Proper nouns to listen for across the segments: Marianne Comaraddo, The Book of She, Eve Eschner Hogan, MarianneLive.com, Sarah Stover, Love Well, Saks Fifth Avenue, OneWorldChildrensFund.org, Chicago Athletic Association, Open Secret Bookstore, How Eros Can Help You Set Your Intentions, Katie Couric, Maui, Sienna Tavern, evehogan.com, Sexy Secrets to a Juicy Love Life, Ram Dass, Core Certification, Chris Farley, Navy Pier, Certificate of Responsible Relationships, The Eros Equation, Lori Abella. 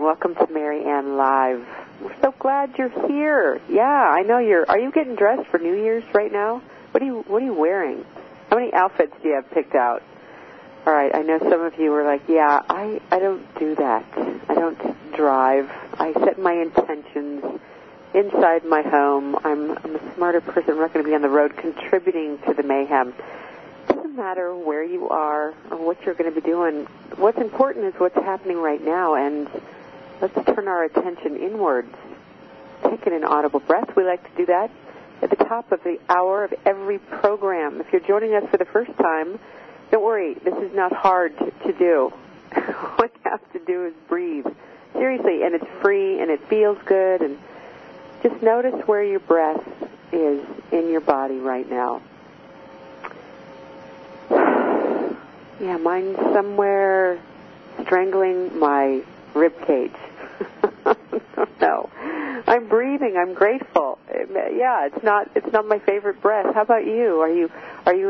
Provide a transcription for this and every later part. Welcome to Marianne Live. We're so glad you're here. Yeah, I know you're. Are you getting dressed for New Year's right now? What are you wearing? How many outfits do you have picked out? All right, I know some of you were like, yeah, I don't do that. I don't drive. I set my intentions inside my home. I'm a smarter person. I'm not going to be on the road contributing to the mayhem. It doesn't matter where you are or what you're going to be doing. What's important is what's happening right now, and let's turn our attention inwards. Take an audible breath. We like to do that at the top of the hour of every program. If you're joining us for the first time, don't worry. This is not hard to do. What you have to do is breathe. Seriously, and it's free, and it feels good. And just notice where your breath is in your body right now. Yeah, mine's somewhere strangling my ribcage. No, I'm breathing. I'm grateful. Yeah, it's not my favorite breath. How about you? Are you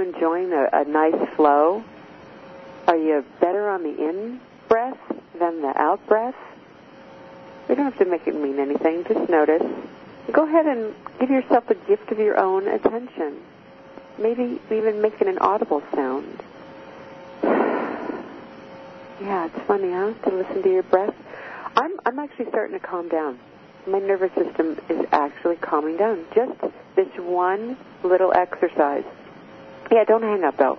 enjoying a nice flow? Are you better on the in breath than the out breath? We don't have to make it mean anything. Just notice. Go ahead and give yourself a gift of your own attention. Maybe even making an audible sound. Yeah, it's funny, huh, to listen to your breath. I'm actually starting to calm down. My nervous system is actually calming down. Just this one little exercise. Yeah, don't hang up, though.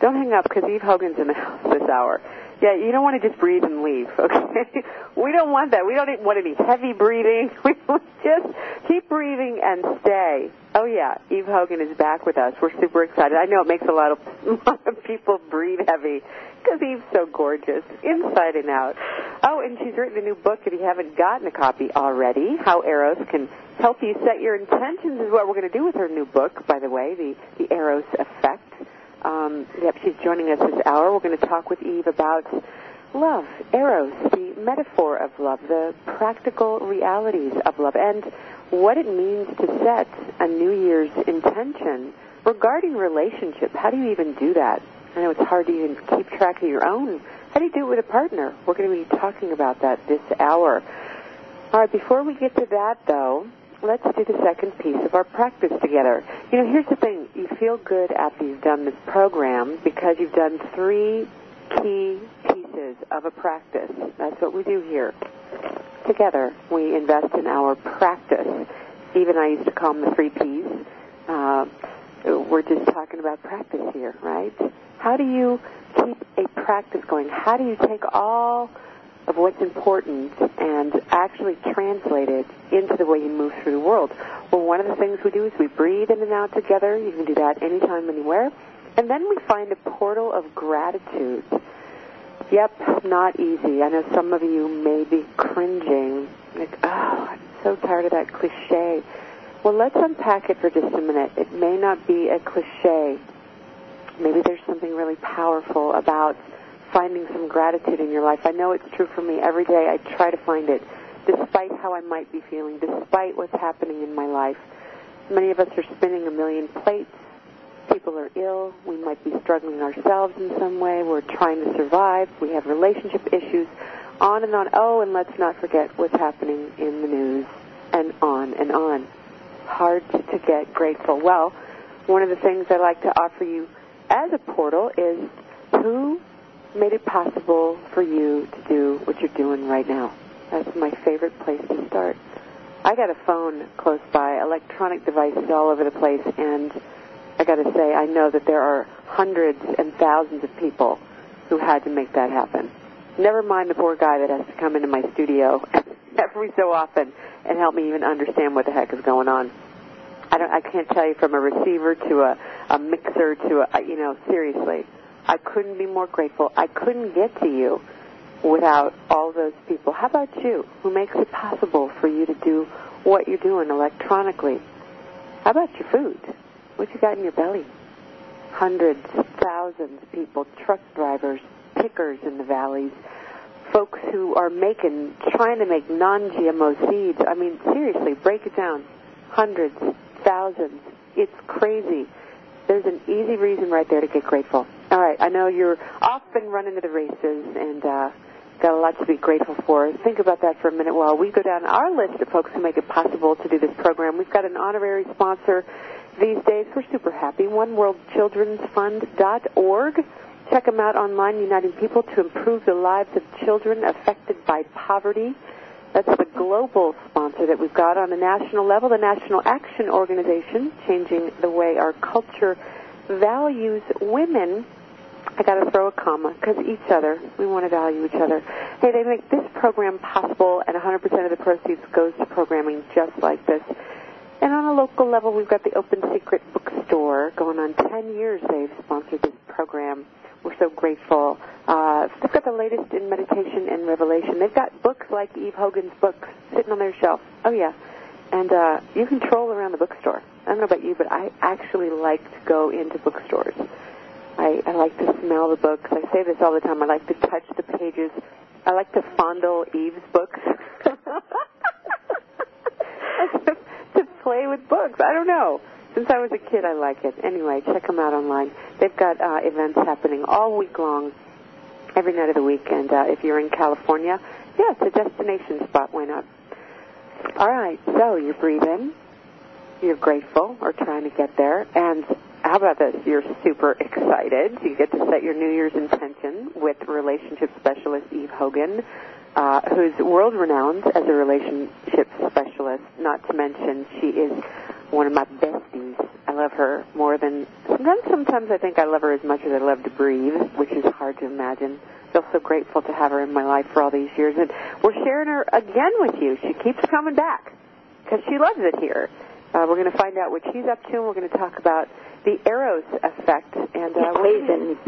Don't hang up, because Eve Hogan's in the house this hour. Yeah, you don't want to just breathe and leave, okay? We don't want that. We don't want any heavy breathing. We just keep breathing and stay. Oh, yeah, Eve Hogan is back with us. We're super excited. I know it makes a lot of people breathe heavy, because Eve's so gorgeous, inside and out. Oh, and she's written a new book, if you haven't gotten a copy already, How Eros Can Help You Set Your Intentions is what we're going to do with her new book, by the way, The Eros Effect. Yep, she's joining us this hour. We're going to talk with Eve about love, Eros, the metaphor of love, the practical realities of love, and what it means to set a New Year's intention regarding relationship. How do you even do that? I know it's hard to even keep track of your own. How do you do it with a partner? We're going to be talking about that this hour. All right, before we get to that, though, let's do the second piece of our practice together. You know, here's the thing. You feel good after you've done this program because you've done three key pieces of a practice. That's what we do here. Together, we invest in our practice. Even I used to call them the three Ps. We're just talking about practice here, right? How do you keep a practice going? How do you take all of what's important and actually translate it into the way you move through the world? Well, one of the things we do is we breathe in and out together. You can do that anytime, anywhere. And then we find a portal of gratitude. Yep, not easy. I know some of you may be cringing, like, oh, I'm so tired of that cliche. Well, let's unpack it for just a minute. It may not be a cliche. Maybe there's something really powerful about finding some gratitude in your life. I know it's true for me. Every day I try to find it, despite how I might be feeling, despite what's happening in my life. Many of us are spinning a million plates. People are ill. We might be struggling ourselves in some way. We're trying to survive. We have relationship issues, on and on. Oh, and let's not forget what's happening in the news, and on and on. Hard to get grateful. Well, one of the things I like to offer you as a portal is, who made it possible for you to do what you're doing right now? That's my favorite place to start. I got a phone close by, electronic devices all over the place, and I got to say, I know that there are hundreds and thousands of people who had to make that happen. Never mind the poor guy that has to come into my studio every so often and help me even understand what the heck is going on. I can't tell you, from a receiver to a mixer to a, you know, seriously, I couldn't be more grateful. I couldn't get to you without all those people. How about you, who makes it possible for you to do what you're doing electronically? How about your food? What you got in your belly? Hundreds, thousands of people, truck drivers, pickers in the valleys, folks who are trying to make non-GMO seeds. I mean, seriously, break it down. Hundreds, thousands. It's crazy. There's an easy reason right there to get grateful. All right, I know you're off and running to the races, and got a lot to be grateful for. Think about that for a minute while we go down our list of folks who make it possible to do this program. We've got an honorary sponsor these days. We're super happy. OneWorldChildrensFund.org. Check them out online, uniting people to improve the lives of children affected by poverty. That's the global sponsor that we've got. On a national level, the National Action Organization, changing the way our culture values women. I got to throw a comma, because each other, we want to value each other. Hey, they make this program possible, and 100% of the proceeds goes to programming just like this. And on a local level, we've got the Open Secret Bookstore. Going on 10 years they've sponsored this program. We're so grateful. They've got the latest in meditation and revelation. They've got books like Eve Hogan's books sitting on their shelf. Oh, yeah. And you can troll around the bookstore. I don't know about you, but I actually like to go into bookstores. I like to smell the books. I say this all the time. I like to touch the pages. I like to fondle Eve's books. To play with books. I don't know. Since I was a kid, I like it. Anyway, check them out online. They've got events happening all week long, every night of the week. And if you're in California, yeah, it's a destination spot. Why not? All right, so you're breathing. You're grateful or trying to get there. And how about this? You're super excited. You get to set your New Year's intention with relationship specialist Eve Hogan, who's world-renowned as a relationship specialist, not to mention she is one of my besties. I love her more than... Sometimes I think I love her as much as I love to breathe, which is hard to imagine. I feel so grateful to have her in my life for all these years. And we're sharing her again with you. She keeps coming back because she loves it here. We're going to find out what she's up to, and we're going to talk about the Eros effect. And equation.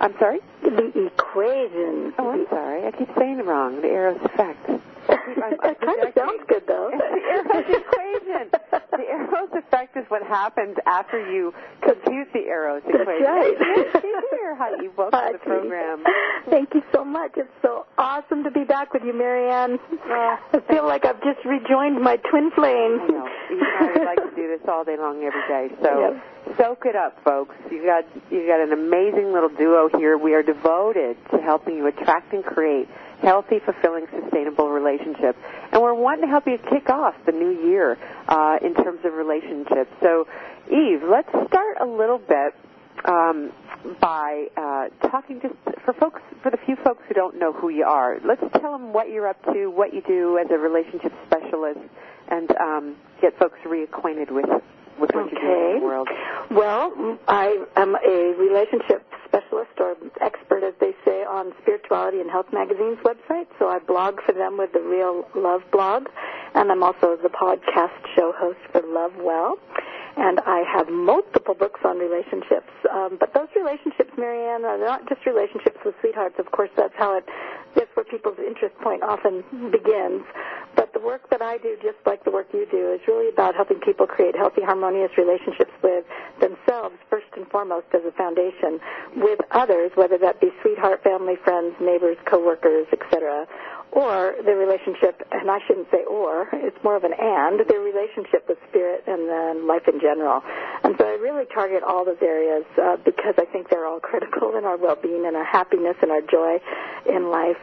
I'm sorry? The equation. Oh, I'm sorry. I keep saying it wrong. The Eros effect. That kind of sounds good, though. The Eros equation. The Eros effect is what happens after you compute the Eros equation. That's right. She's here. Hi, Eve. Welcome to the program. Thank you so much. It's so awesome to be back with you, Marianne. I feel like I've just rejoined my twin flame. I know. You and I like to do this all day long, every day. So soak it up, folks. You got an amazing little duo here. We are devoted to helping you attract and create healthy, fulfilling, sustainable relationships. And we're wanting to help you kick off the new year in terms of relationships. So, Eve, let's start a little bit by talking just for the few folks who don't know who you are. Let's tell them what you're up to, what you do as a relationship specialist, and get folks reacquainted with what you do in the world. Well, I am a relationship specialist, or expert, as they say, on Spirituality and Health Magazine's website. So I blog for them with the Real Love blog, and I'm also the podcast show host for Love Well. And I have multiple books on relationships. But those relationships, Marianne, are not just relationships with sweethearts. Of course, that's where people's interest point often begins. But the work that I do, just like the work you do, is really about helping people create healthy, harmonious relationships with themselves, first and foremost, as a foundation, with others, whether that be sweetheart, family, friends, neighbors, coworkers, etc., or their relationship, and I shouldn't say or, it's more of an and, their relationship with spirit and then life in general. And so I really target all those areas because I think they're all critical in our well-being and our happiness and our joy in life.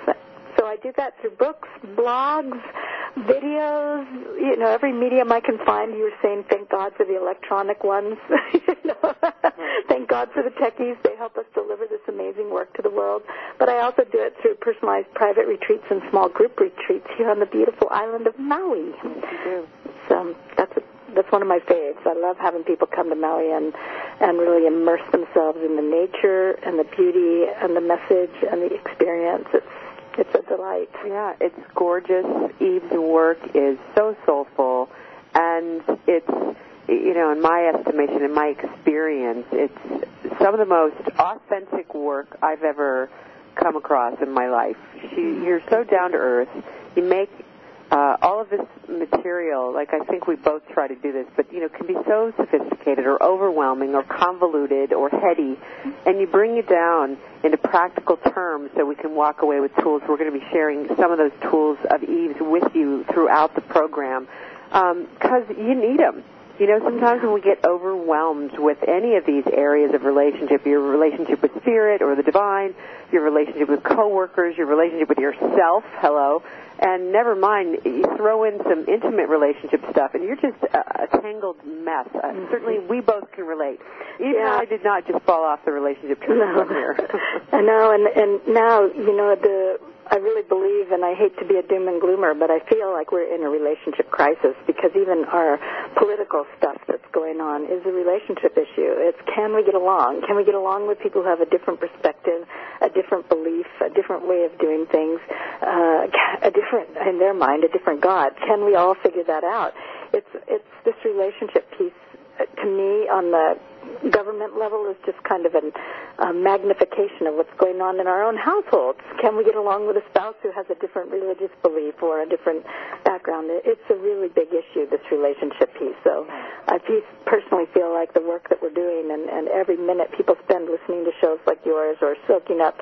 So I do that through books, blogs, videos, you know, every medium I can find. You were saying thank God for the electronic ones. You know? Thank God for the techies. They help us deliver this amazing work to the world. But I also do it through personalized private retreats and small group retreats here on the beautiful island of Maui. Yes, you do. that's one of my faves. I love having people come to Maui and really immerse themselves in the nature and the beauty and the message and the experience. It's a delight. Yeah, it's gorgeous. Eve's work is so soulful, and it's, you know, in my estimation, in my experience, it's some of the most authentic work I've ever come across in my life. You're so down to earth. You make all of this material, like I think we both try to do this, but, you know, can be so sophisticated or overwhelming or convoluted or heady, and you bring it down into practical terms so we can walk away with tools. We're going to be sharing some of those tools of Eve's with you throughout the program because you need them. You know, sometimes when we get overwhelmed with any of these areas of relationship, your relationship with spirit or the divine, your relationship with coworkers, your relationship with yourself, hello, and never mind, you throw in some intimate relationship stuff, and you're just a tangled mess. Certainly we both can relate. Even though I did not just fall off the relationship tree from here. I know, and now, you know, I really believe, and I hate to be a doom and gloomer, but I feel like we're in a relationship crisis because even our political stuff that's going on is a relationship issue. It's can we get along? Can we get along with people who have a different perspective, a different belief, a different way of doing things, a different, in their mind, a different God? Can we all figure that out? It's this relationship piece, to me, on the government level is just kind of a magnification of what's going on in our own households. Can we get along with a spouse who has a different religious belief or a different background? It's a really big issue, this relationship piece. So I personally feel like the work that we're doing and every minute people spend listening to shows like yours or soaking up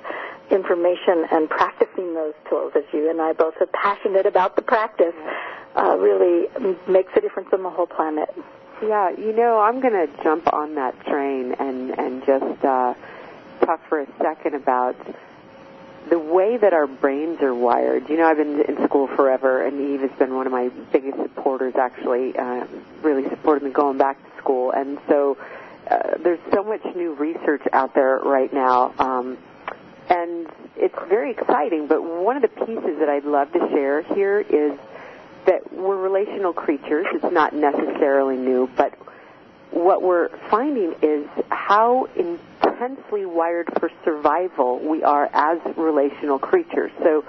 information and practicing those tools, as you and I both are passionate about the practice, really makes a difference on the whole planet. Yeah, you know, I'm going to jump on that train and just talk for a second about the way that our brains are wired. You know, I've been in school forever, and Eve has been one of my biggest supporters, actually, really supported me going back to school. And so there's so much new research out there right now, and it's very exciting. But one of the pieces that I'd love to share here is that we're relational creatures. It's not necessarily new, but what we're finding is how intensely wired for survival we are as relational creatures. So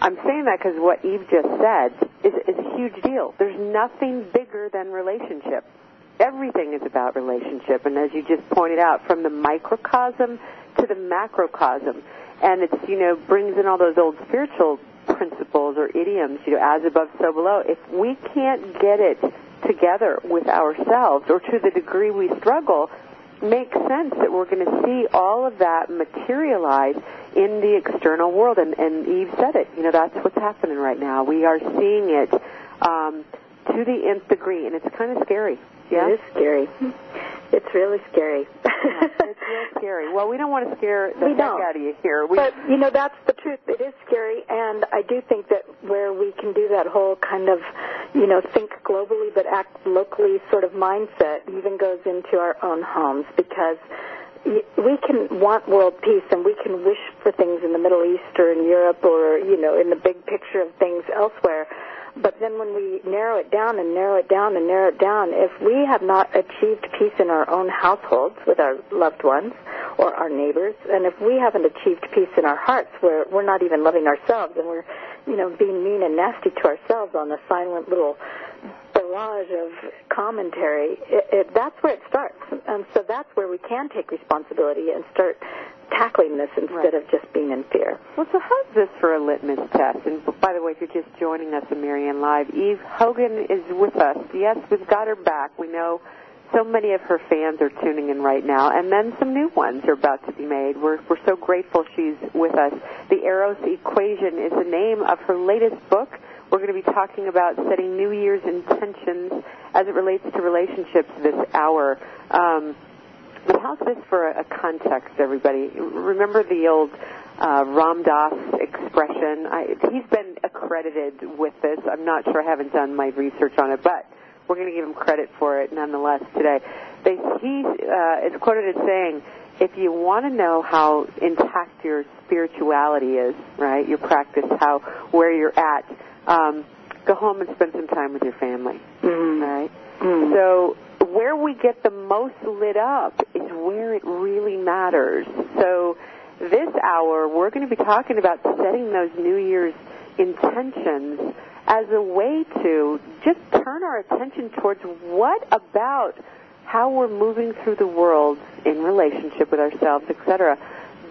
I'm saying that because what Eve just said is a huge deal. There's nothing bigger than relationship. Everything is about relationship, and as you just pointed out, from the microcosm to the macrocosm. And it's, you know, brings in all those old spiritual principles or idioms, you know, as above, so below. If we can't get it together with ourselves, or to the degree we struggle, makes sense that we're going to see all of that materialize in the external world. And Eve said it, you know, that's what's happening right now. We are seeing it to the nth degree, and it's kind of scary. Yeah? It is scary. It's really scary. Yeah, it's real scary. Well, we don't want to scare the heck out of you here. But, you know, that's the truth. It is scary, and I do think that where we can do that whole kind of, you know, think globally but act locally sort of mindset even goes into our own homes, because we can want world peace and we can wish for things in the Middle East or in Europe or, you know, in the big picture of things elsewhere. But then when we narrow it down and narrow it down and narrow it down, if we have not achieved peace in our own households with our loved ones or our neighbors, and if we haven't achieved peace in our hearts where we're not even loving ourselves and we're, you know, being mean and nasty to ourselves on the silent little barrage of commentary, that's where it starts. And so that's where we can take responsibility and start tackling this instead of just being in fear. Well, so how's this for a litmus test? And by the way, if you're just joining us on Marianne Live, Eve Hogan is with us. Yes, we've got her back. We know so many of her fans are tuning in right now, and then some new ones are about to be made. We're so grateful she's with us. The Eros Equation is the name of her latest book. We're going to be talking about setting New Year's intentions as it relates to relationships this hour. But how's this for a context, everybody? Remember the old Ram Dass expression? He's been accredited with this. I'm not sure. I haven't done my research on it, but we're going to give him credit for it nonetheless today. He is quoted as saying, if you want to know how intact your spirituality is, right, your practice, where you're at, go home and spend some time with your family. Mm-hmm. Mm. So where we get the most lit up is where it really matters. So this hour, we're going to be talking about setting those New Year's intentions as a way to just turn our attention towards what about how we're moving through the world in relationship with ourselves, etc.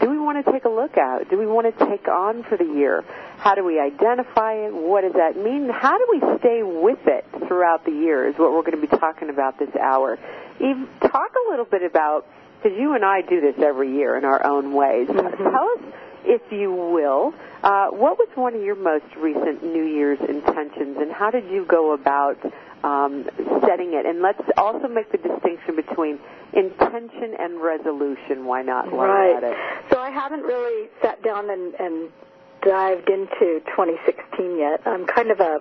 Do we want to take a look at? Do we want to take on for the year? How do we identify it? What does that mean? How do we stay with it throughout the year is what we're going to be talking about this hour. Eve, talk a little bit about, because you and I do this every year in our own ways. Mm-hmm. Tell us, if you will, what was one of your most recent New Year's intentions, and how did you go about setting it? And let's also make the distinction between intention and resolution. Why not? Right. At it? So I haven't really sat down and dived into 2016 yet. I'm kind of a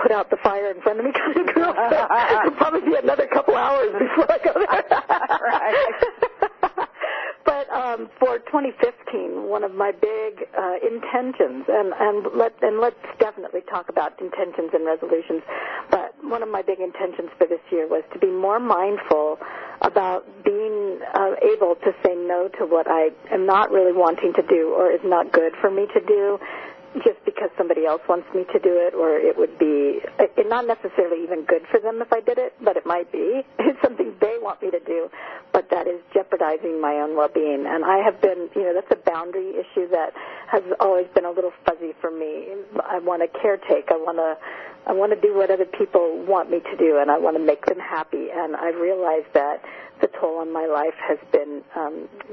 put out the fire in front of me kind of girl. It'll probably be another couple hours before I go there. Right. But for 2015, one of my big intentions, and let's definitely talk about intentions and resolutions, but one of my big intentions for this year was to be more mindful about being able to say no to what I am not really wanting to do or is not good for me to do, just because somebody else wants me to do it, or it would be not necessarily even good for them if I did it, but it might be. It's something they want me to do, but that is jeopardizing my own well-being. And I have been, that's a boundary issue that has always been a little fuzzy for me. I want to caretake. I want to do what other people want me to do, and I want to make them happy. And I realize that the toll on my life has been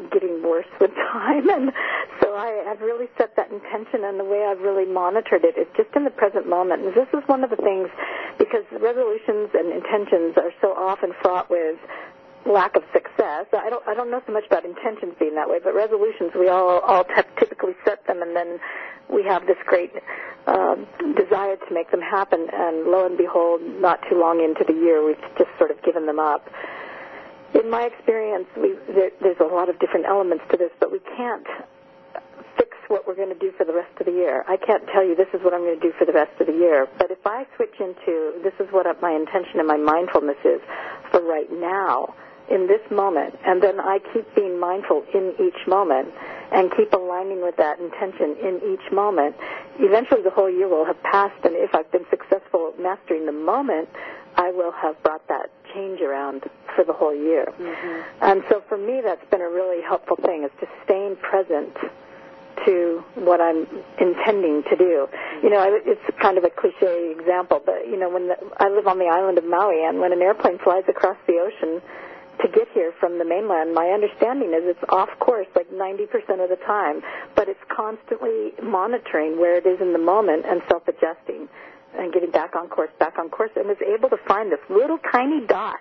getting worse with time, and so I've really set that intention, and the way I've really monitored it is just in the present moment. And this is one of the things, because resolutions and intentions are so often fraught with lack of success. I don't know so much about intentions being that way, but resolutions, we all typically set them, and then we have this great desire to make them happen, and lo and behold, not too long into the year, we've just sort of given them up. In my experience, there's a lot of different elements to this, but we can't fix what we're going to do for the rest of the year. I can't tell you this is what I'm going to do for the rest of the year, but if I switch into this is what my intention and my mindfulness is for right now, in this moment, and then I keep being mindful in each moment and keep aligning with that intention in each moment, eventually the whole year will have passed, and if I've been successful at mastering the moment, I will have brought that change around for the whole year. Mm-hmm. And so for me, that's been a really helpful thing, is just staying present to what I'm intending to do. It's kind of a cliche example, but, when I live on the island of Maui, and when an airplane flies across the ocean to get here from the mainland, my understanding is it's off course like 90% of the time, but it's constantly monitoring where it is in the moment and self-adjusting and getting back on course, and is able to find this little tiny dot,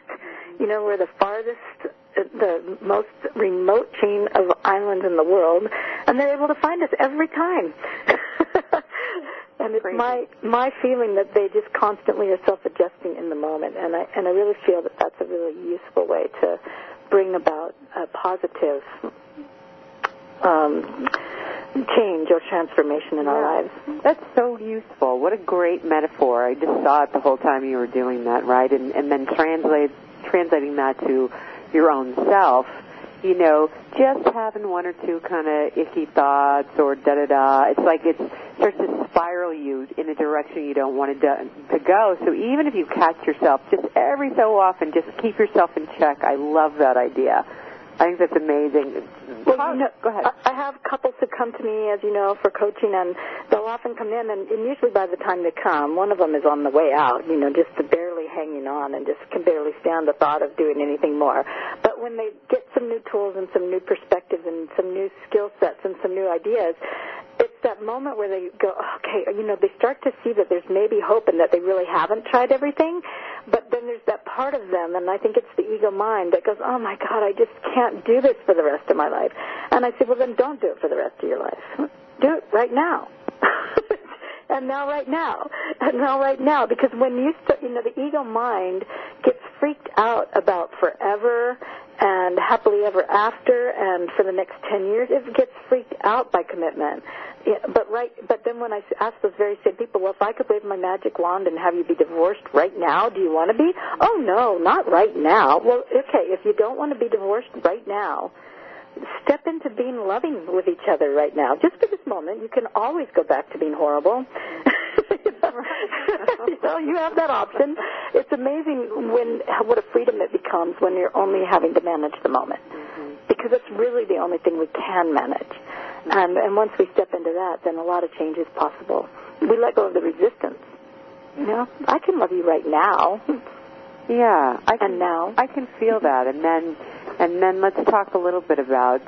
where the farthest, the most remote chain of islands in the world, and they're able to find us every time. And it's my feeling that they just constantly are self-adjusting in the moment, and I really feel that that's a really useful way to bring about a positive change or transformation in our lives. That's so useful. What a great metaphor. I just saw it the whole time you were doing that, right? And then translating that to your own self, just having one or two kind of icky thoughts or da-da-da. It's like it starts to spiral you in a direction you don't want it to go. So even if you catch yourself just every so often, just keep yourself in check. I love that idea. I think that's amazing. Well, go ahead. I have couples who come to me, as you know, for coaching, and they'll often come in, and usually by the time they come, one of them is on the way out, just barely hanging on and just can barely stand the thought of doing anything more. But when they get some new tools and some new perspectives and some new skill sets and some new ideas, it's that moment where they go, okay, they start to see that there's maybe hope and that they really haven't tried everything, but then there's that part of them, and I think it's the ego mind that goes, oh, my God, I just can't do this for the rest of my life. And I said, well, then don't do it for the rest of your life. Do it right now. And now right now. Because when the ego mind gets freaked out about forever and happily ever after and for the next 10 years, it gets freaked out by commitment. Yeah, but then when I ask those very same people, well, if I could wave my magic wand and have you be divorced right now, do you want to be? Oh, no, not right now. Well, okay, if you don't want to be divorced right now, step into being loving with each other right now. Just for this moment, you can always go back to being horrible. So you have that option. It's amazing what a freedom it becomes when you're only having to manage the moment, because it's really the only thing we can manage. And once we step into that, then a lot of change is possible. We let go of the resistance. You know, I can love you right now. Yeah, I can feel that. And then let's talk a little bit about.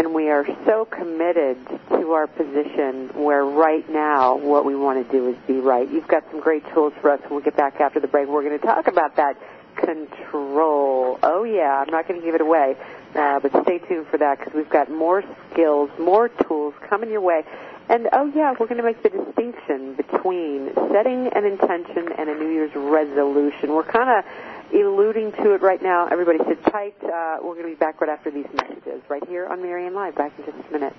And we are so committed to our position where right now what we want to do is be right. You've got some great tools for us. When we get back after the break, we're going to talk about that control. Oh, yeah, I'm not going to give it away, but stay tuned for that, because we've got more skills, more tools coming your way. And, oh, yeah, we're going to make the distinction between setting an intention and a New Year's resolution. We're kind of alluding to it right now. Everybody sit tight. We're going to be back right after these messages right here on Marianne Live. Back in just a minute.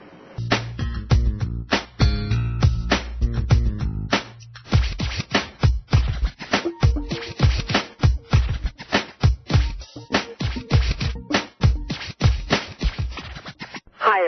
Hi,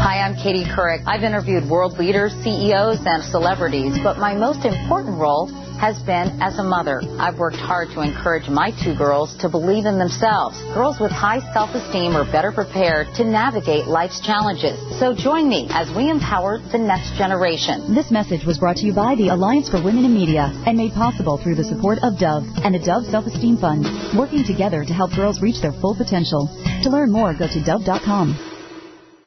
Hi, I'm Katie Couric. I've interviewed world leaders, CEOs, and celebrities, but my most important role has been as a mother. I've worked hard to encourage my two girls to believe in themselves. Girls with high self-esteem are better prepared to navigate life's challenges. So join me as we empower the next generation. This message was brought to you by the Alliance for Women in Media and made possible through the support of Dove and the Dove Self-Esteem Fund, working together to help girls reach their full potential. To learn more, go to Dove.com.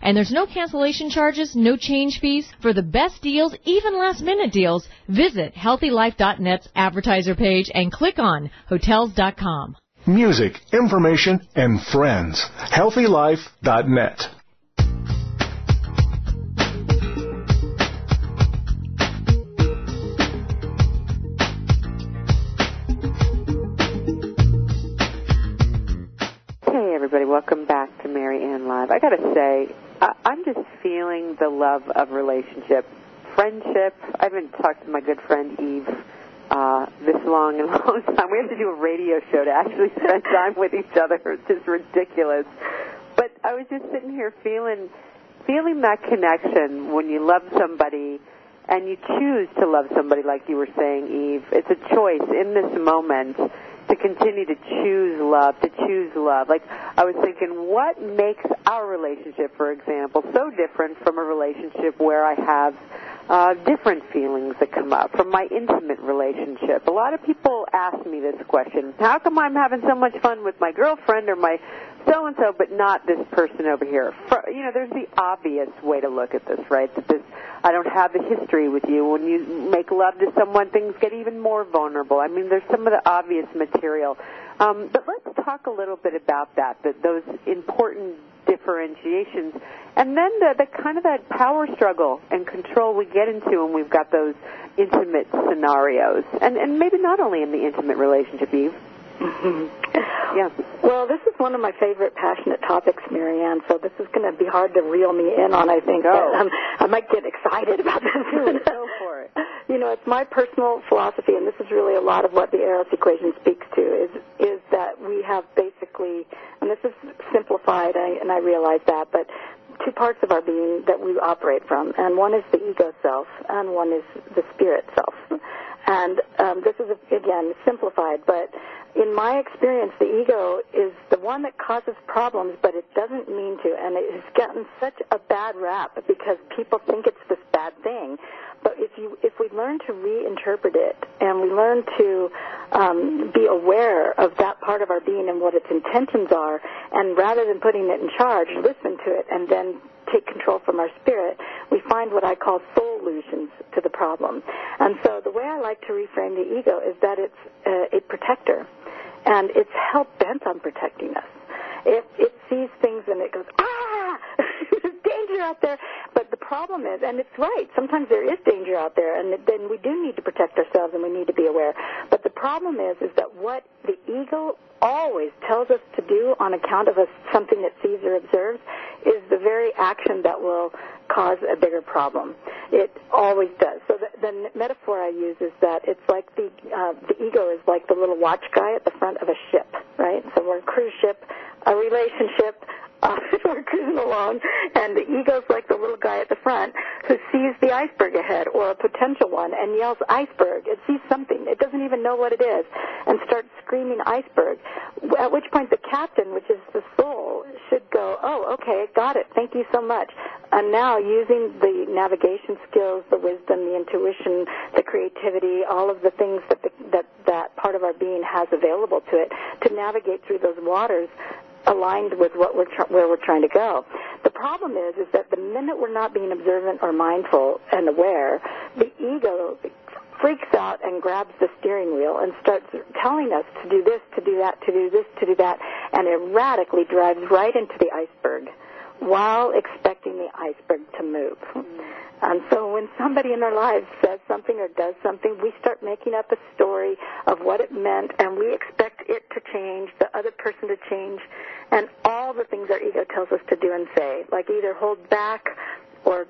And there's no cancellation charges, no change fees. For the best deals, even last-minute deals, visit HealthyLife.net's advertiser page and click on Hotels.com. Music, information, and friends. HealthyLife.net. Hey, everybody. Welcome back to Marianne Live. I got to say, I'm just feeling the love of relationship, friendship. I haven't talked to my good friend Eve this long and long time. We have to do a radio show to actually spend time with each other. It's just ridiculous. But I was just sitting here feeling that connection when you love somebody and you choose to love somebody, like you were saying, Eve. It's a choice in this moment to continue to choose love, Like, I was thinking, what makes our relationship, for example, so different from a relationship where I have different feelings that come up, from my intimate relationship? A lot of people ask me this question. How come I'm having so much fun with my girlfriend or my so-and-so, but not this person over here? You know, there's the obvious way to look at this, right? That this, I don't have the history with you. When you make love to someone, things get even more vulnerable. I mean, there's some of the obvious material. But let's talk a little bit about that, those important differentiations. And then the kind of that power struggle and control we get into when we've got those intimate scenarios. And maybe not only in the intimate relationship, Eve. Mm-hmm. Yeah. Well, this is one of my favorite passionate topics, Marianne, so this is going to be hard to reel me in on, I think. Oh. I might get excited about this. Go for it. You know, it's my personal philosophy, and this is really a lot of what the Eros equation speaks to, is that we have basically, and this is simplified, and I realize that, but two parts of our being that we operate from, and one is the ego self, and one is the spirit self. And this is, again, simplified, but in my experience, the ego is the one that causes problems, but it doesn't mean to, and it has gotten such a bad rap because people think it's this bad thing. But if we learn to reinterpret it and we learn to be aware of that part of our being and what its intentions are, and rather than putting it in charge, listen to it and then take control from our spirit, we find what I call solutions to the problem. And so the way I like to reframe the ego is that it's a protector, and it's hell-bent on protecting us. It sees things and it goes, ah, there's danger out there. But the problem is, and it's right, sometimes there is danger out there, and then we do need to protect ourselves and we need to be aware. But the problem is that what the ego always tells us to do on account of something that sees or observes is the very action that will cause a bigger problem. It always does. So the metaphor I use is that it's like the ego is like the little watch guy at the front of a ship, right? So we're a cruise ship, a relationship, we're cruising along, and the ego's like the little guy at the front who sees the iceberg ahead or a potential one and yells iceberg. It sees something. It doesn't even know what it is and starts screaming iceberg, at which point the captain, which is the soul, should go, oh, okay, got it. Thank you so much. And now using the navigation skills, the wisdom, the intuition, the creativity, all of the things that that part of our being has available to it to navigate through those waters aligned with what where we're trying to go. The problem is that the minute we're not being observant or mindful and aware, the ego freaks out and grabs the steering wheel and starts telling us to do this, to do that, to do this, to do that, and erratically drives right into the iceberg while expecting the iceberg to move. And so when somebody in our lives says something or does something, we start making up a story of what it meant, and we expect it to change, the other person to change, and all the things our ego tells us to do and say, like either hold back or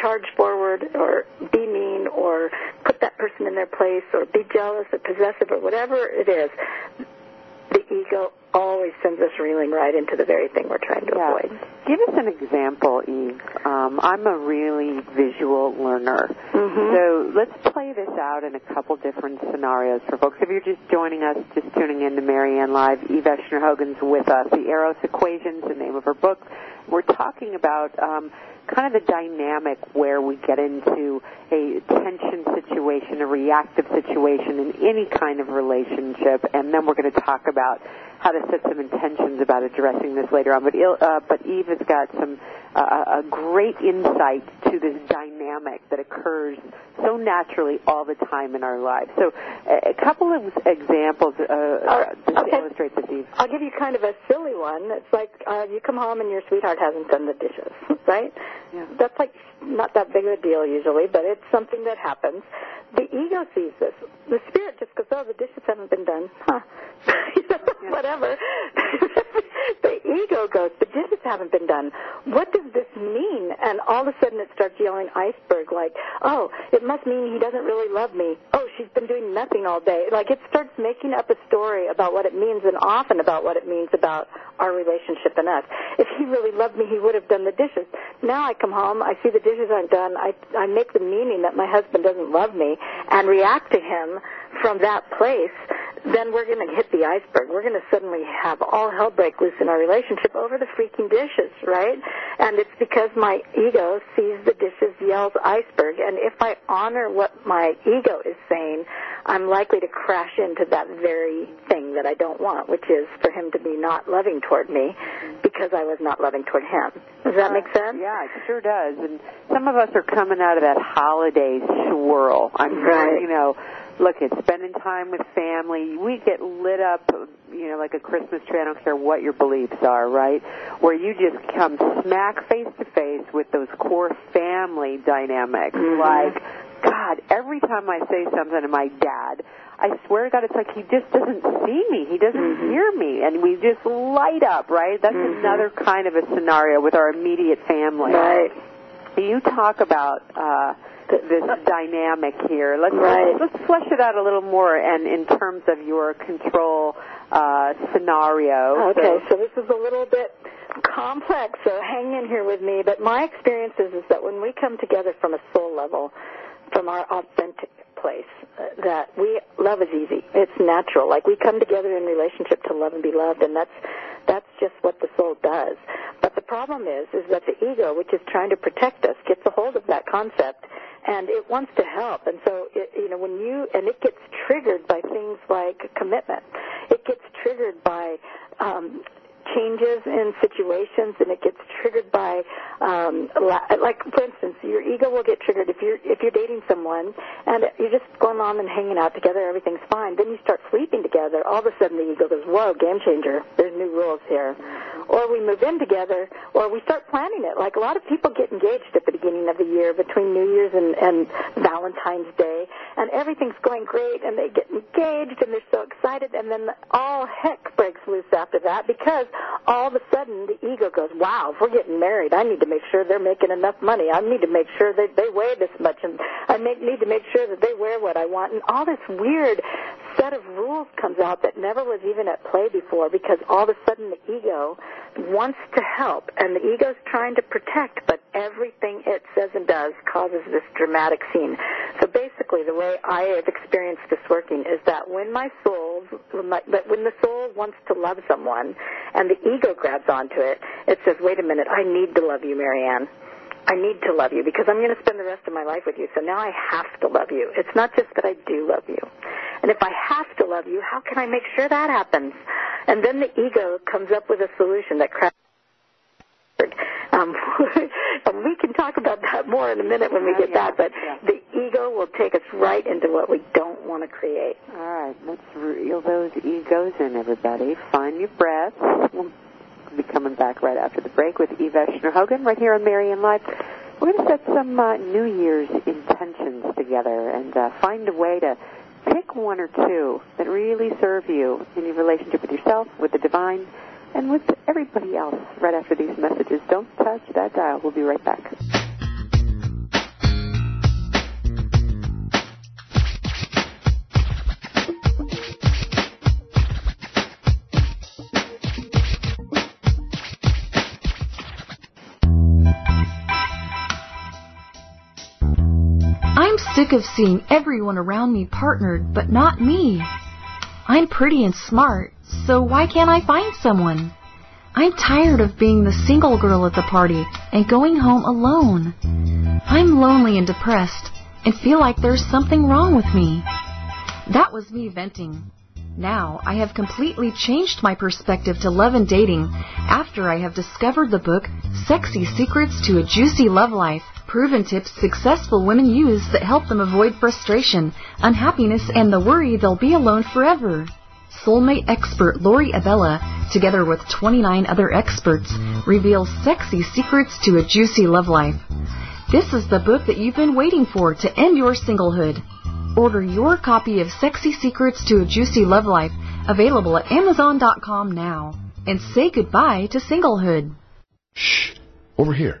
charge forward or be mean or put that person in their place or be jealous or possessive or whatever it is. The ego always sends us reeling right into the very thing we're trying to avoid. Give us an example, Eve. I'm a really visual learner. Mm-hmm. So let's play this out in a couple different scenarios for folks. If you're just joining us, just tuning in to Marianne Live, Eve Eschner Hogan's with us. The Eros Equation is the name of her book. We're talking about kind of the dynamic where we get into a tension situation, a reactive situation in any kind of relationship, and then we're going to talk about how to set some intentions about addressing this later on. But Eve has got some a great insight to this dynamic that occurs so naturally all the time in our lives. So a couple of examples to illustrate this, Eve. I'll give you kind of a silly one. It's like you come home and your sweetheart hasn't done the dishes, right? Yeah. That's like not that big of a deal usually, but it's something that happens. The ego sees this. The spirit just goes, oh, the dishes haven't been done. Huh. Whatever. The ego goes, the dishes haven't been done. What does this mean? And all of a sudden it starts yelling iceberg, like, oh, it must mean he doesn't really love me. Oh, she's been doing nothing all day. Like it starts making up a story about what it means and often about what it means about our relationship and us. If he really loved me, he would have done the dishes. Now I come home, I see the dishes aren't done, I make the meaning that my husband doesn't love me and react to him from that place, then we're going to hit the iceberg. We're going to suddenly have all hell break loose in our relationship over the freaking dishes, right? And it's because my ego sees the dishes, yells iceberg, and if I honor what my ego is saying, I'm likely to crash into that very thing that I don't want, which is for him to be not loving toward me because I was not loving toward him. Does that make sense? Yeah, it sure does. And some of us are coming out of that holiday swirl. I'm right. You know, Look, it's spending time with family. We get lit up, you know, like a Christmas tree. I don't care what your beliefs are, right? Where you just come smack face to face with those core family dynamics. Mm-hmm. Like, God, every time I say something to my dad, I swear to God, it's like he just doesn't see me. He doesn't mm-hmm. hear me. And we just light up, right? That's mm-hmm. another kind of a scenario with our immediate family. Right. You talk about this dynamic here. Let's flesh it out a little more, and in terms of your control scenario. Okay, so this is a little bit complex, so hang in here with me. But my experience is that when we come together from a soul level, from our authentic place, that we love is easy. It's natural. Like, we come together in relationship to love and be loved, and that's just what the soul does. But the problem is that the ego, which is trying to protect us, gets a hold of that concept, and it wants to help. And so, it gets triggered by things like commitment. It gets triggered by changes in situations, and it gets triggered by, like, for instance, your ego will get triggered if you're dating someone and you're just going on and hanging out together, everything's fine. Then you start sleeping together. All of a sudden, the ego goes, "Whoa, game changer! There's new rules here." Or we move in together, or we start planning it. Like, a lot of people get engaged at the beginning of the year between New Year's and Valentine's Day, and everything's going great, and they get engaged and they're so excited, and then all heck breaks loose after that, because all of a sudden the ego goes, "Wow, if we're getting married, I need to make sure they're making enough money. I need to make sure that they weigh this much, and I need to make sure that they wear what I want." And all this weird set of rules comes out that never was even at play before, because all of a sudden the ego wants to help, and the ego's trying to protect, but everything it says and does causes this dramatic scene. So basically, the way I have experienced this working is that when the soul wants to love someone and the ego grabs onto it, it says, "Wait a minute, I need to love you, Marianne. I need to love you because I'm going to spend the rest of my life with you, so now I have to love you. It's not just that I do love you. And if I have to love you, how can I make sure that happens?" And then the ego comes up with a solution that cracks. And we can talk about that more in a minute when we get back, but the ego will take us right into what we don't want to create. All right, let's reel those egos in, everybody. Find your breath. We'll be coming back right after the break with Eve Eschner Hogan right here on Marianne Live. We're going to set some New Year's intentions together and find a way to pick one or two that really serve you in your relationship with yourself, with the divine, and with everybody else right after these messages. Don't touch that dial. We'll be right back. I'm sick of seeing everyone around me partnered, but not me. I'm pretty and smart, so why can't I find someone? I'm tired of being the single girl at the party and going home alone. I'm lonely and depressed and feel like there's something wrong with me. That was me venting. Now I have completely changed my perspective to love and dating after I have discovered the book Sexy Secrets to a Juicy Love Life, proven tips successful women use that help them avoid frustration, unhappiness, and the worry they'll be alone forever. Soulmate expert Lori Abella, together with 29 other experts, reveals sexy secrets to a juicy love life. This is the book that you've been waiting for to end your singlehood. Order your copy of Sexy Secrets to a Juicy Love Life, available at Amazon.com now, and say goodbye to singlehood. Shh, over here.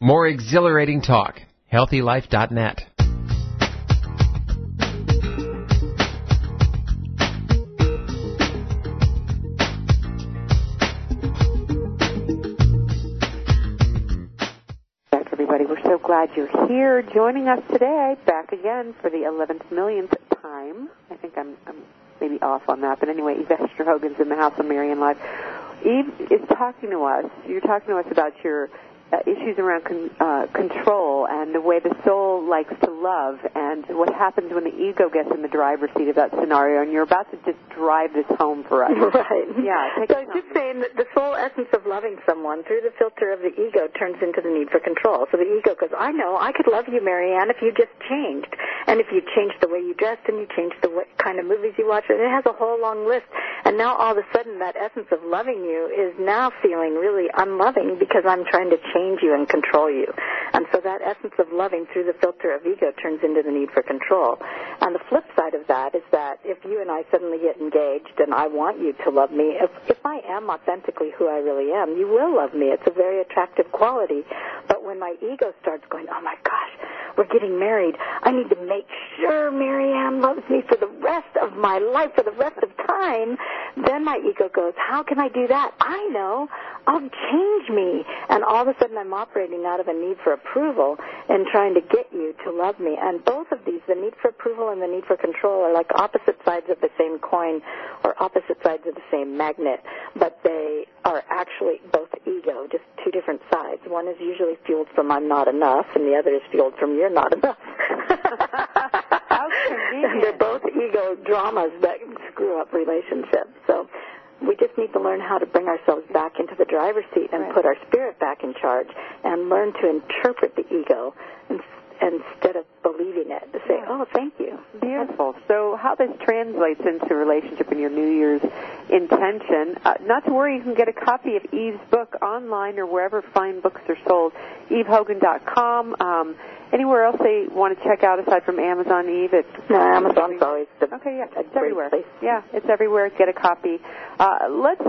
More exhilarating talk. HealthyLife.net. Back, everybody. We're so glad you're here joining us today. Back again for the 11th millionth time. I think I'm maybe off on that. But anyway, Eve Eschner Hogan's in the house on Marianne Live. Eve is talking to us. You're talking to us about your issues around control and the way the soul likes to love and what happens when the ego gets in the driver's seat of that scenario. And you're about to just drive this home for us. Right. Yeah. So I was just saying that the sole essence of loving someone through the filter of the ego turns into the need for control. So the ego goes, I know, I could love you, Marianne, if you just changed. And if you changed the way you dressed and you changed the way, kind of movies you watched, and it has a whole long list. And now all of a sudden that essence of loving you is now feeling really unloving because I'm trying to change you and control you. And so that essence of loving through the filter of ego turns into the need for control. And the flip side of that is that if you and I suddenly get engaged and I want you to love me, if I am authentically who I really am, you will love me. It's a very attractive quality. But when my ego starts going, oh my gosh, we're getting married, I need to make sure Marianne loves me for the rest of my life, for the rest of time, then my ego goes, how can I do that? I know, I'll change me. And all of a sudden I'm operating out of a need for approval and trying to get you to love me. And both of these, the need for approval and the need for control, are like opposite sides of the same coin or opposite sides of the same magnet, but they are actually both ego, just two different sides. One is usually fueled from I'm not enough, and the other is fueled from you're not enough. How convenient. They're both ego dramas that screw up relationships. So we just need to learn how to bring ourselves back into the driver's seat and put our spirit back in charge and learn to interpret the ego instead of believing it, to say, oh, thank you. Beautiful. So how this translates into relationship in your New Year's intention, not to worry, you can get a copy of Eve's book online or wherever fine books are sold, evehogan.com. Anywhere else they want to check out aside from Amazon, Eve? Amazon's always the it's everywhere. Place. Yeah, it's everywhere. Get a copy. Let's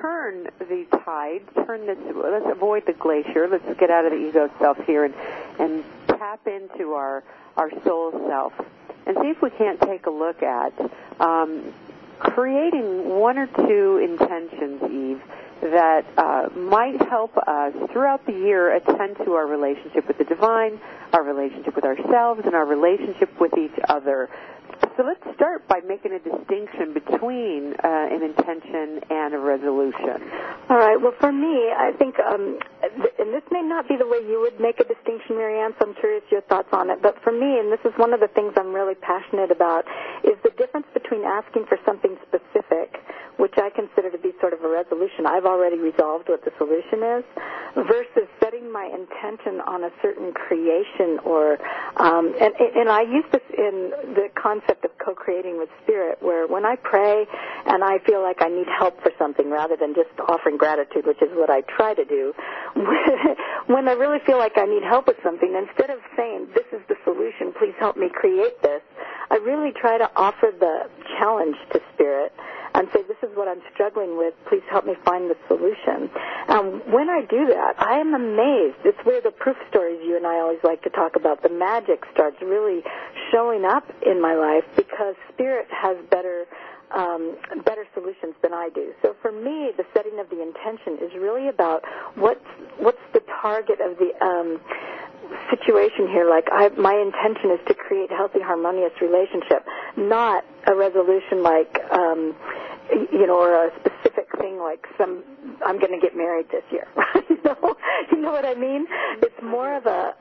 turn the tide. Let's avoid the glacier. Let's get out of the ego self here and tap into our soul self and see if we can't take a look at creating one or two intentions, Eve, that might help us throughout the year attend to our relationship with the divine, our relationship with ourselves, and our relationship with each other. So let's start by making a distinction between an intention and a resolution. All right. Well, for me, I think, and this may not be the way you would make a distinction, Marianne, so I'm curious your thoughts on it. But for me, and this is one of the things I'm really passionate about, is the difference between asking for something specific, which I consider to be sort of a resolution. I've already resolved what the solution is, versus setting my intention on a certain creation or, and I use this in the concept of co-creating with spirit, where when I pray and I feel like I need help for something rather than just offering gratitude, which is what I try to do, when I really feel like I need help with something, instead of saying, this is the solution, please help me create this, I really try to offer the challenge to spirit and say, this is what I'm struggling with, please help me find the solution. When I do that, I am amazed. It's where the proof stories you and I always like to talk about, the magic starts really showing up in my life because spirit has better solutions than I do. So for me, the setting of the intention is really about what's the target of the situation here. Like my intention is to create healthy, harmonious relationship, not a resolution like, or a specific thing like I'm going to get married this year. You know what I mean? It's more of a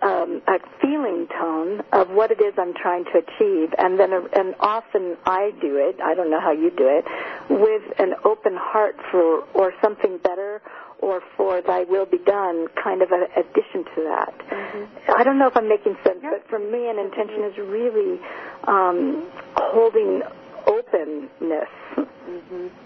feeling tone of what it is I'm trying to achieve, and often I do it. I don't know how you do it, with an open heart or something better, or for thy will be done, kind of an addition to that. Mm-hmm. I don't know if I'm making sense, but for me an intention is really holding openness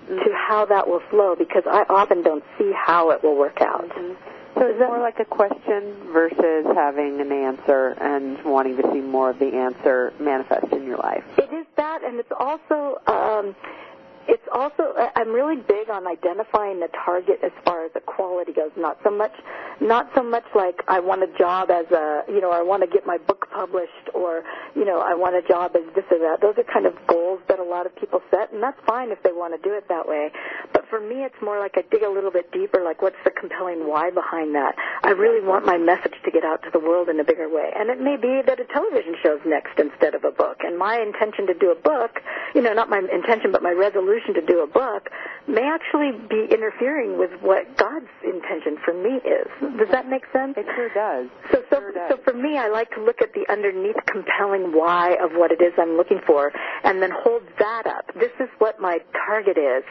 to how that will flow, because I often don't see how it will work out. Mm-hmm. So is that more like a question versus having an answer and wanting to see more of the answer manifest in your life? It is that, and it's also... I'm really big on identifying the target as far as the quality goes. Not so much like I want a job as I want to get my book published, or I want a job as this or that. Those are kind of goals that a lot of people set, and that's fine if they want to do it that way. But for me, it's more like I dig a little bit deeper, like what's the compelling why behind that? I really want my message to get out to the world in a bigger way. And it may be that a television show's next instead of a book. And my intention to do a book, you know, not my intention, but my resolution to do a book may actually be interfering with what God's intention for me is. Does that make sense? It sure does. So for me, I like to look at the underneath compelling why of what it is I'm looking for and then hold that up. This is what my target is,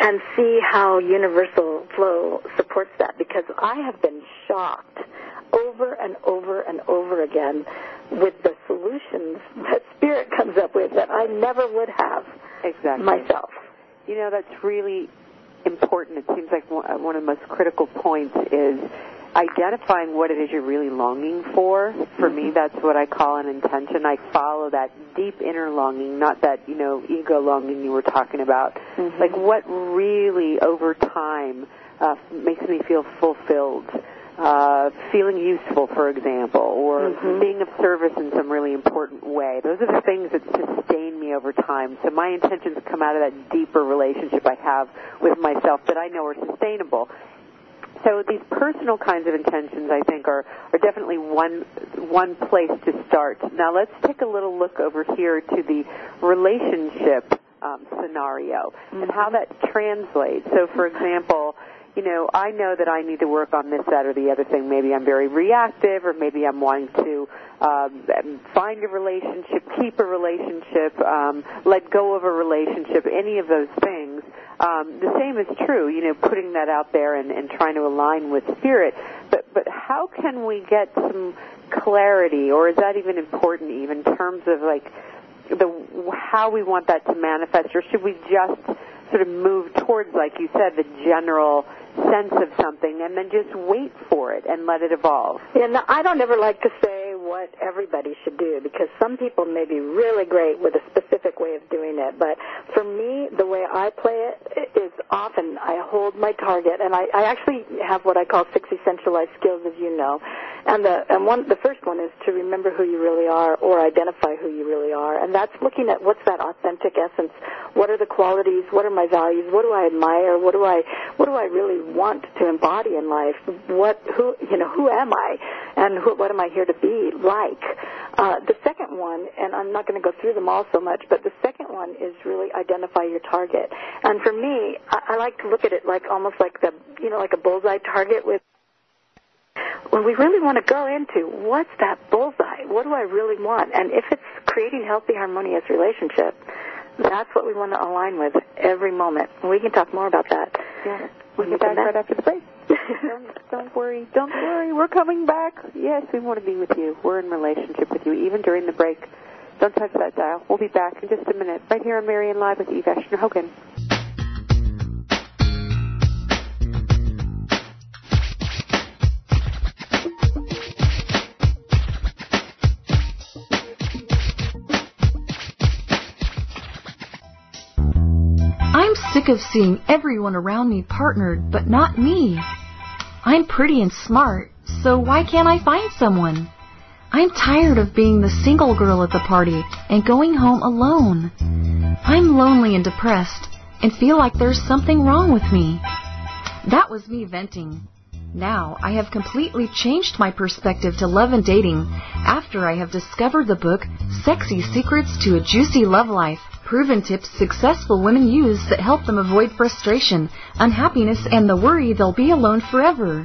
and see how universal flow supports that, because I have been shocked over and over and over again with the solutions that Spirit comes up with that I never would have myself. You know, that's really important. It seems like one of the most critical points is identifying what it is you're really longing for. For me, that's what I call an intention. I follow that deep inner longing, not that, you know, ego longing you were talking about. Mm-hmm. Like what really over time makes me feel fulfilled, feeling useful, for example, or mm-hmm. being of service in some really important way. Those are the things that sustain me over time. So my intentions come out of that deeper relationship I have with myself that I know are sustainable. So these personal kinds of intentions, I think, are definitely one place to start. Now let's take a little look over here to the relationship scenario mm-hmm. and how that translates. So, for example, you know, I know that I need to work on this, that, or the other thing. Maybe I'm very reactive, or maybe I'm wanting to find a relationship, keep a relationship, let go of a relationship, any of those things. The same is true, you know, putting that out there and trying to align with Spirit. But how can we get some clarity, or is that even important, even in terms of, like, how we want that to manifest, or should we just sort of move towards, like you said, the general sense of something and then just wait for it and let it evolve? And I don't ever like to say what everybody should do, because some people may be really great with a specific way of doing it. But for me, the way I play it is often I hold my target, and I actually have what I call 6 essentialized skills, as you know. And the first one is to remember who you really are, or identify who you really are. And that's looking at what's that authentic essence. What are the qualities? What are my values? What do I admire? What do I really want to embody in life? Who am I? And what am I here to be like? The second one, and I'm not going to go through them all so much, but the second one is really identify your target. And for me, I like to look at it like almost like the, you know, like a bullseye target with. Well, we really want to go into what's that bullseye? What do I really want? And if it's creating healthy, harmonious relationship, that's what we want to align with every moment. We can talk more about that. Yeah. We'll be back right after the break. Don't worry. We're coming back. Yes, we want to be with you. We're in relationship with you, even during the break. Don't touch that dial. We'll be back in just a minute, right here on Marianne Live with Eve Eschner Hogan. Sick of seeing everyone around me partnered, but not me. I'm pretty and smart, so why can't I find someone? I'm tired of being the single girl at the party and going home alone. I'm lonely and depressed and feel like there's something wrong with me. That was me venting. Now I have completely changed my perspective to love and dating after I have discovered the book Sexy Secrets to a Juicy Love Life. Proven tips successful women use that help them avoid frustration, unhappiness, and the worry they'll be alone forever.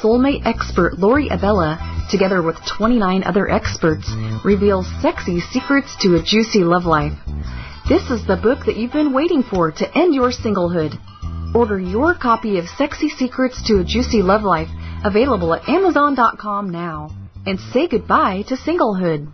Soulmate expert Lori Abella, together with 29 other experts, reveals sexy secrets to a juicy love life. This is the book that you've been waiting for to end your singlehood. Order your copy of Sexy Secrets to a Juicy Love Life, available at Amazon.com now, and say goodbye to singlehood.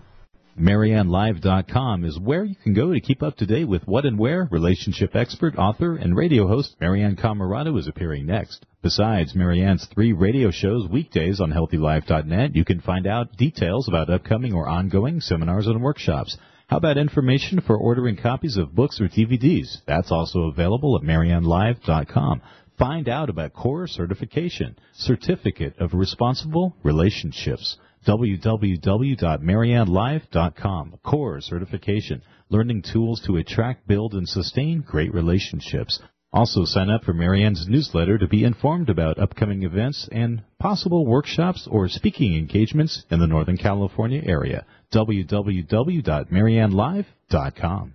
MarianneLive.com is where you can go to keep up to date with what and where. Relationship expert, author, and radio host Marianne Comaraddo is appearing next. Besides Marianne's 3 radio shows weekdays on HealthyLife.net, you can find out details about upcoming or ongoing seminars and workshops. How about information for ordering copies of books or DVDs? That's also available at MarianneLive.com. Find out about Core Certification, Certificate of Responsible Relationships. www.MarianneLive.com. Core Certification, learning tools to attract, build, and sustain great relationships. Also, sign up for Marianne's newsletter to be informed about upcoming events and possible workshops or speaking engagements in the Northern California area. www.MarianneLive.com.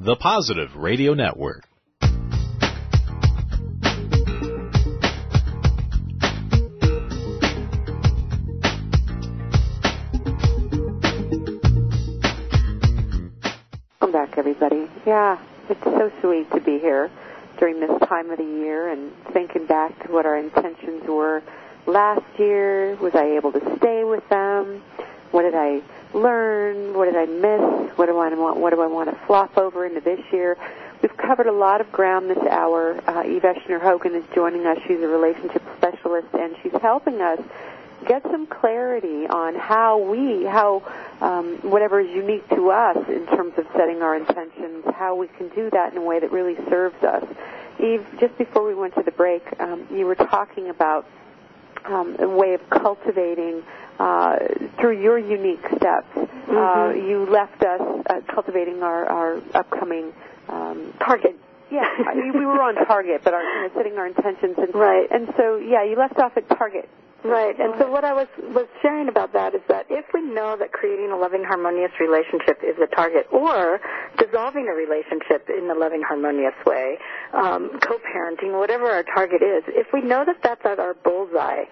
the Positive Radio Network. Welcome back, everybody. Yeah, it's so sweet to be here during this time of the year and thinking back to what our intentions were last year. Was I able to stay with them? What did I learn? What did I miss? What do I want to flop over into this year? We've covered a lot of ground this hour. Eve Eschner Hogan is joining us. She's a relationship specialist, and she's helping us get some clarity on how whatever is unique to us in terms of setting our intentions, how we can do that in a way that really serves us. Eve, just before we went to the break, you were talking about a way of cultivating through your unique steps. Mm-hmm. You left us cultivating our upcoming target. Yeah, we were on target, but setting our intentions. And, right. And so, yeah, you left off at target. Right. And so what I was sharing about that is that if we know that creating a loving, harmonious relationship is the target, or dissolving a relationship in a loving, harmonious way, co-parenting, whatever our target is, if we know that that's at our bullseye,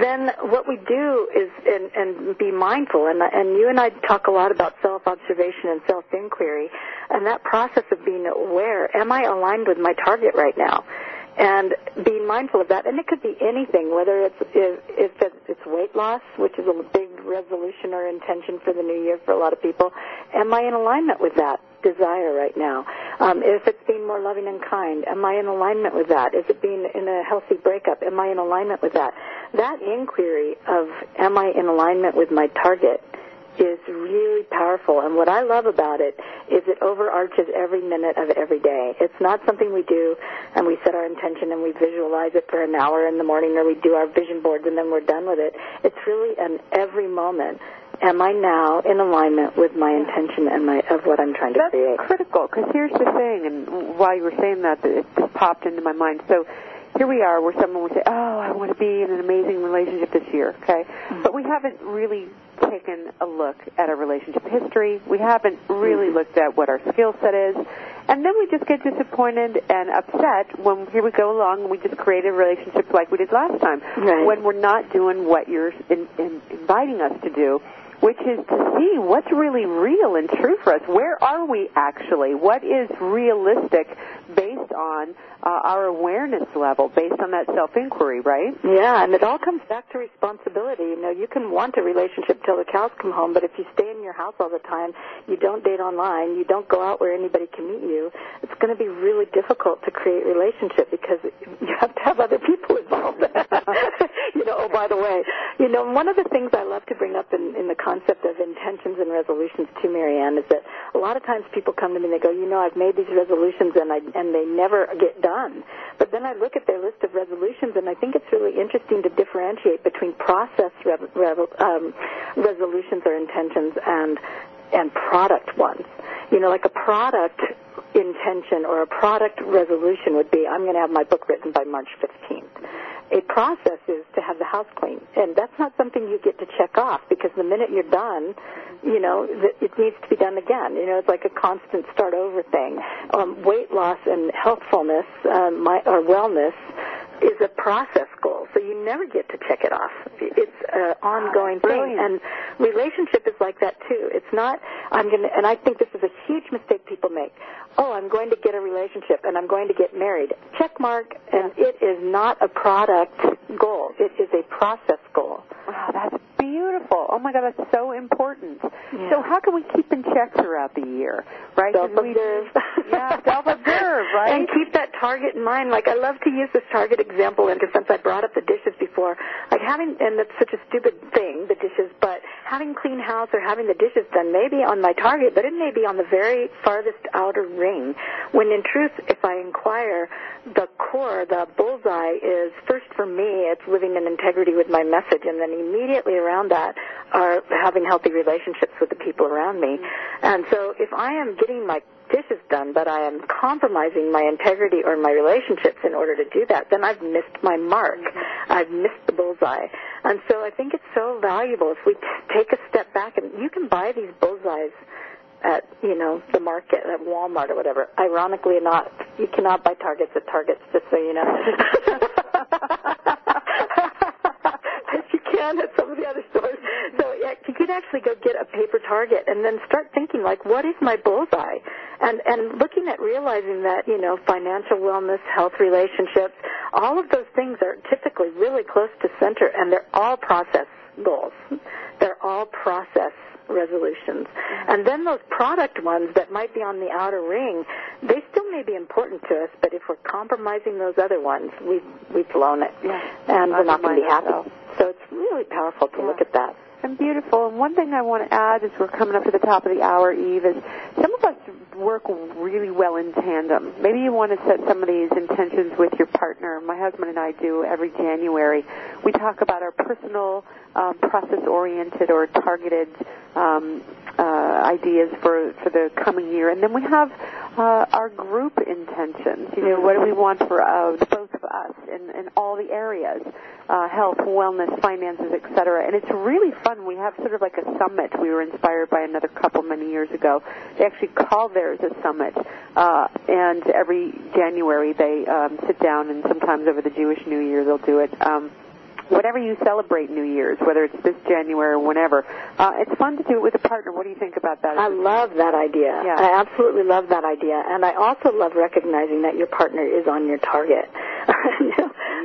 then what we do is and be mindful. And you and I talk a lot about self-observation and self-inquiry, and that process of being aware, am I aligned with my target right now? And being mindful of that, and it could be anything, whether it's weight loss, which is a big resolution or intention for the new year for a lot of people. Am I in alignment with that desire right now? If it's being more loving and kind, am I in alignment with that? Is it being in a healthy breakup? Am I in alignment with that? That inquiry of am I in alignment with my target is really powerful, and what I love about it is it overarches every minute of every day. It's not something we do and we set our intention and we visualize it for an hour in the morning, or we do our vision boards and then we're done with it. It's really an every moment. Am I now in alignment with my intention and of what I'm trying to create? That's critical, because here's the thing, and while you were saying that, it just popped into my mind. So here we are, where someone would say, oh, I want to be in an amazing relationship this year, okay? Mm-hmm. But we haven't really taken a look at our relationship history. We haven't really looked at what our skill set is. And then we just get disappointed and upset when here we go along and we just create a relationship like we did last time, right, when we're not doing what you're inviting us to do, which is to see what's really real and true for us. Where are we actually? What is realistic based on our awareness level, based on that self-inquiry, right? Yeah, and it all comes back to responsibility. You know, you can want a relationship till the cows come home, but if you stay in your house all the time, you don't date online, you don't go out where anybody can meet you, it's going to be really difficult to create relationship, because you have to have other people involved. You know, oh, by the way, you know, one of the things I love to bring up in the concept of intentions and resolutions to Marianne is that a lot of times people come to me and they go, you know, I've made these resolutions and they never get done. But then I look at their list of resolutions, and I think it's really interesting to differentiate between process resolutions or intentions and product ones. You know, like a product intention or a product resolution would be, I'm going to have my book written by March 15th. A process is to have the house clean, and that's not something you get to check off, because the minute you're done, you know, it needs to be done again. You know, it's like a constant start over thing. Weight loss and healthfulness or wellness is a process goal, so you never get to check it off. It's an ongoing thing, and relationship is like that too. It's not, and I think this is a huge mistake people make. Oh, I'm going to get a relationship, and I'm going to get married. Check mark, and it is not a product goal. It is a process goal. Wow, that's beautiful. Oh, my God, that's so important. Yeah. So how can we keep in check throughout the year, right? Self-observe. Yeah, self-observe, right? And keep that target in mind. Like, I love to use this target example, and since I brought up the dishes before, like having, and that's such a stupid thing, the dishes, but having clean house or having the dishes done may be on my target, but it may be on the very farthest outer ring, when in truth, if I inquire, the core, the bullseye is first for me, it's living in integrity with my message, and then immediately around that are having healthy relationships with the people around me. And so if I am getting my dishes done, but I am compromising my integrity or my relationships in order to do that, then I've missed my mark. Mm-hmm. I've missed the bullseye. And so I think it's so valuable if we take a step back, and you can buy these bullseyes at, you know, the market, at Walmart or whatever. Ironically, not you cannot buy targets at Targets, just so you know. If you can at some of the other stores. So yeah, you could actually go get a paper target and then start thinking, like, what is my bullseye? And looking at realizing that, you know, financial wellness, health relationships, all of those things are typically really close to center, and they're all process goals. They're all process resolutions. And then those product ones that might be on the outer ring, they still may be important to us, but if we're compromising those other ones, we've blown it, and we're not going to be happy. So it's really powerful to look at that. And beautiful. And one thing I want to add, as we're coming up to the top of the hour, Eve, is some of us work really well in tandem. Maybe you want to set some of these intentions with your partner. My husband and I do every January. We talk about our personal process-oriented or targeted ideas for the coming year. And then we have our group intentions. You know, what do we want for both of us in all the areas, health, wellness, finances, etc. And it's really fun. We have sort of like a summit. We were inspired by another couple many years ago. They actually call theirs a summit. And every January they sit down, and sometimes over the Jewish New Year they'll do it. Whenever you celebrate New Year's, whether it's this January or whenever, it's fun to do it with a partner. What do you think about that? I love that idea. Yeah. I absolutely love that idea. And I also love recognizing that your partner is on your target.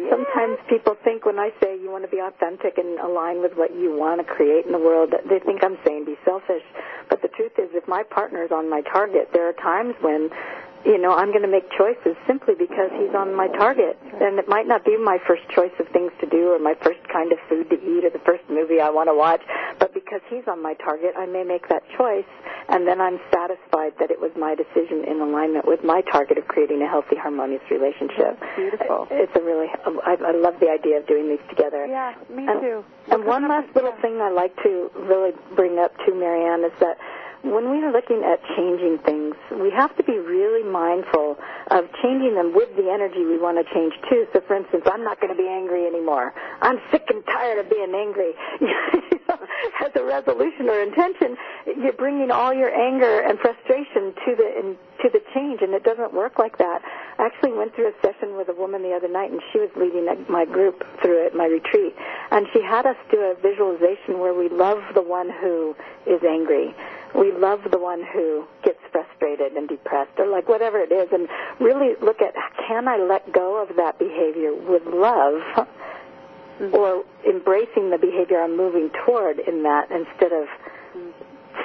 Sometimes people think when I say you want to be authentic and align with what you want to create in the world, they think I'm saying be selfish. But the truth is, if my partner is on my target, there are times when, you know, I'm going to make choices simply because he's on my target. And it might not be my first choice of things to do or my first kind of food to eat or the first movie I want to watch, but because he's on my target, I may make that choice, and then I'm satisfied that it was my decision in alignment with my target of creating a healthy, harmonious relationship. That's beautiful. It's a really, I love the idea of doing these together. Yeah, me too. And one last little thing I like to really bring up to Marianne is that when we are looking at changing things, we have to be really mindful of changing them with the energy we want to change to. So, for instance, I'm not going to be angry anymore. I'm sick and tired of being angry. As a resolution or intention, you're bringing all your anger and frustration to the change, and it doesn't work like that. I actually went through a session with a woman the other night, and she was leading my group through it, my retreat, and she had us do a visualization where we love the one who is angry. We love the one who gets frustrated and depressed or like whatever it is, and really look at, can I let go of that behavior with love or embracing the behavior I'm moving toward in that, instead of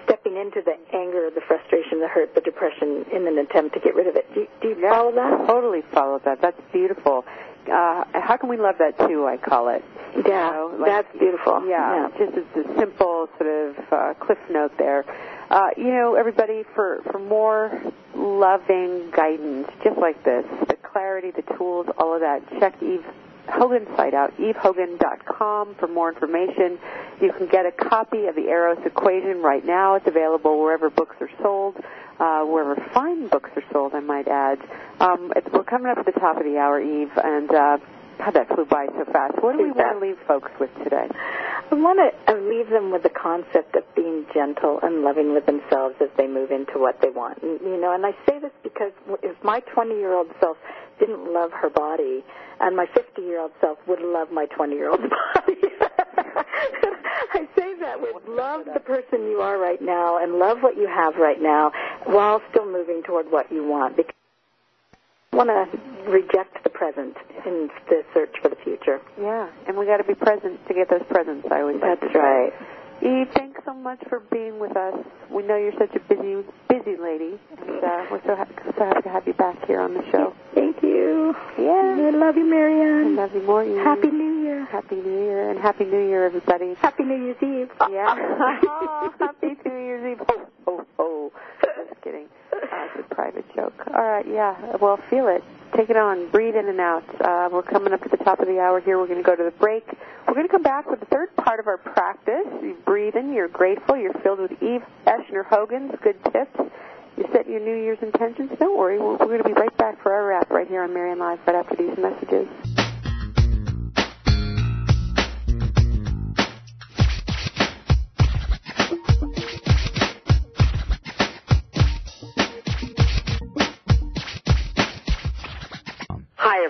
stepping into the anger, the frustration, the hurt, the depression in an attempt to get rid of it. Do you follow that? I totally follow that. That's beautiful. How can we love that too, I call it. Yeah, that's beautiful. Yeah, just it's a simple sort of cliff note there. You know, everybody, for more loving guidance, just like this, the clarity, the tools, all of that, check Eve Hogan's site out, evehogan.com, for more information. You can get a copy of The Eros Equation right now. It's available wherever books are sold, wherever fine books are sold, I might add. We're coming up at the top of the hour, Eve, and God, that flew by so fast. What do we want to leave folks with today? I want to leave them with the concept of being gentle and loving with themselves as they move into what they want. You know, and I say this because if my 20-year-old self didn't love her body, and my 50-year-old self would love my 20-year-old body. I say that with love the person you are right now and love what you have right now while still moving toward what you want. Because want to reject the present in the search for the future. Yeah, and we got to be present to get those presents, I always like to say. That's right. Eve, thanks so much for being with us. We know you're such a busy lady, and we're so happy to have you back here on the show. Thank you. Yeah. I love you, Marianne. I love you more, Eve. Happy New Year. Happy New Year, and Happy New Year, everybody. Happy New Year's Eve. Yeah. Oh, Happy New Year's Eve. Ho, ho, ho. Just kidding. It's a private joke. All right, yeah. Well, feel it. Take it on. Breathe in and out. We're coming up to the top of the hour here. We're going to go to the break. We're going to come back with the third part of our practice. You breathe in. You're grateful. You're filled with Eve Eschner Hogan's good tips. You set your New Year's intentions. Don't worry. We're going to be right back for our wrap right here on Marianne Live right after these messages.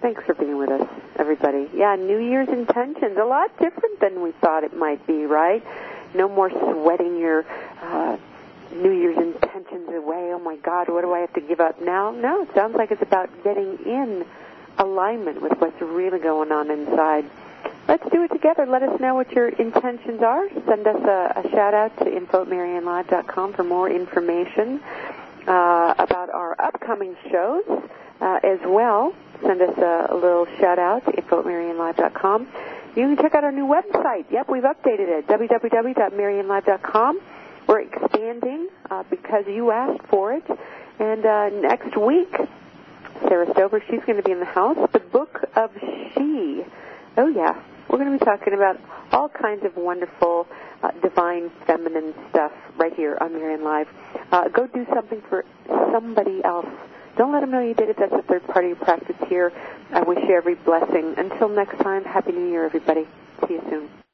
Thanks for being with us, everybody. Yeah, New Year's intentions, a lot different than we thought it might be, right? No more sweating your New Year's intentions away. Oh, my God, what do I have to give up now? No, it sounds like it's about getting in alignment with what's really going on inside. Let's do it together. Let us know what your intentions are. Send us a shout-out to info@mariannelive.com for more information about our upcoming shows as well. Send us a little shout-out to info@MarianneLive.com. You can check out our new website. Yep, we've updated it, www.MarianneLive.com. We're expanding because you asked for it. And next week, Sarah Stover, she's going to be in the house, The Book of She. Oh, yeah. We're going to be talking about all kinds of wonderful divine feminine stuff right here on Marianne Live. Go do something for somebody else. Don't let them know you did it. That's the third part of your practice here. I wish you every blessing. Until next time, Happy New Year, everybody. See you soon.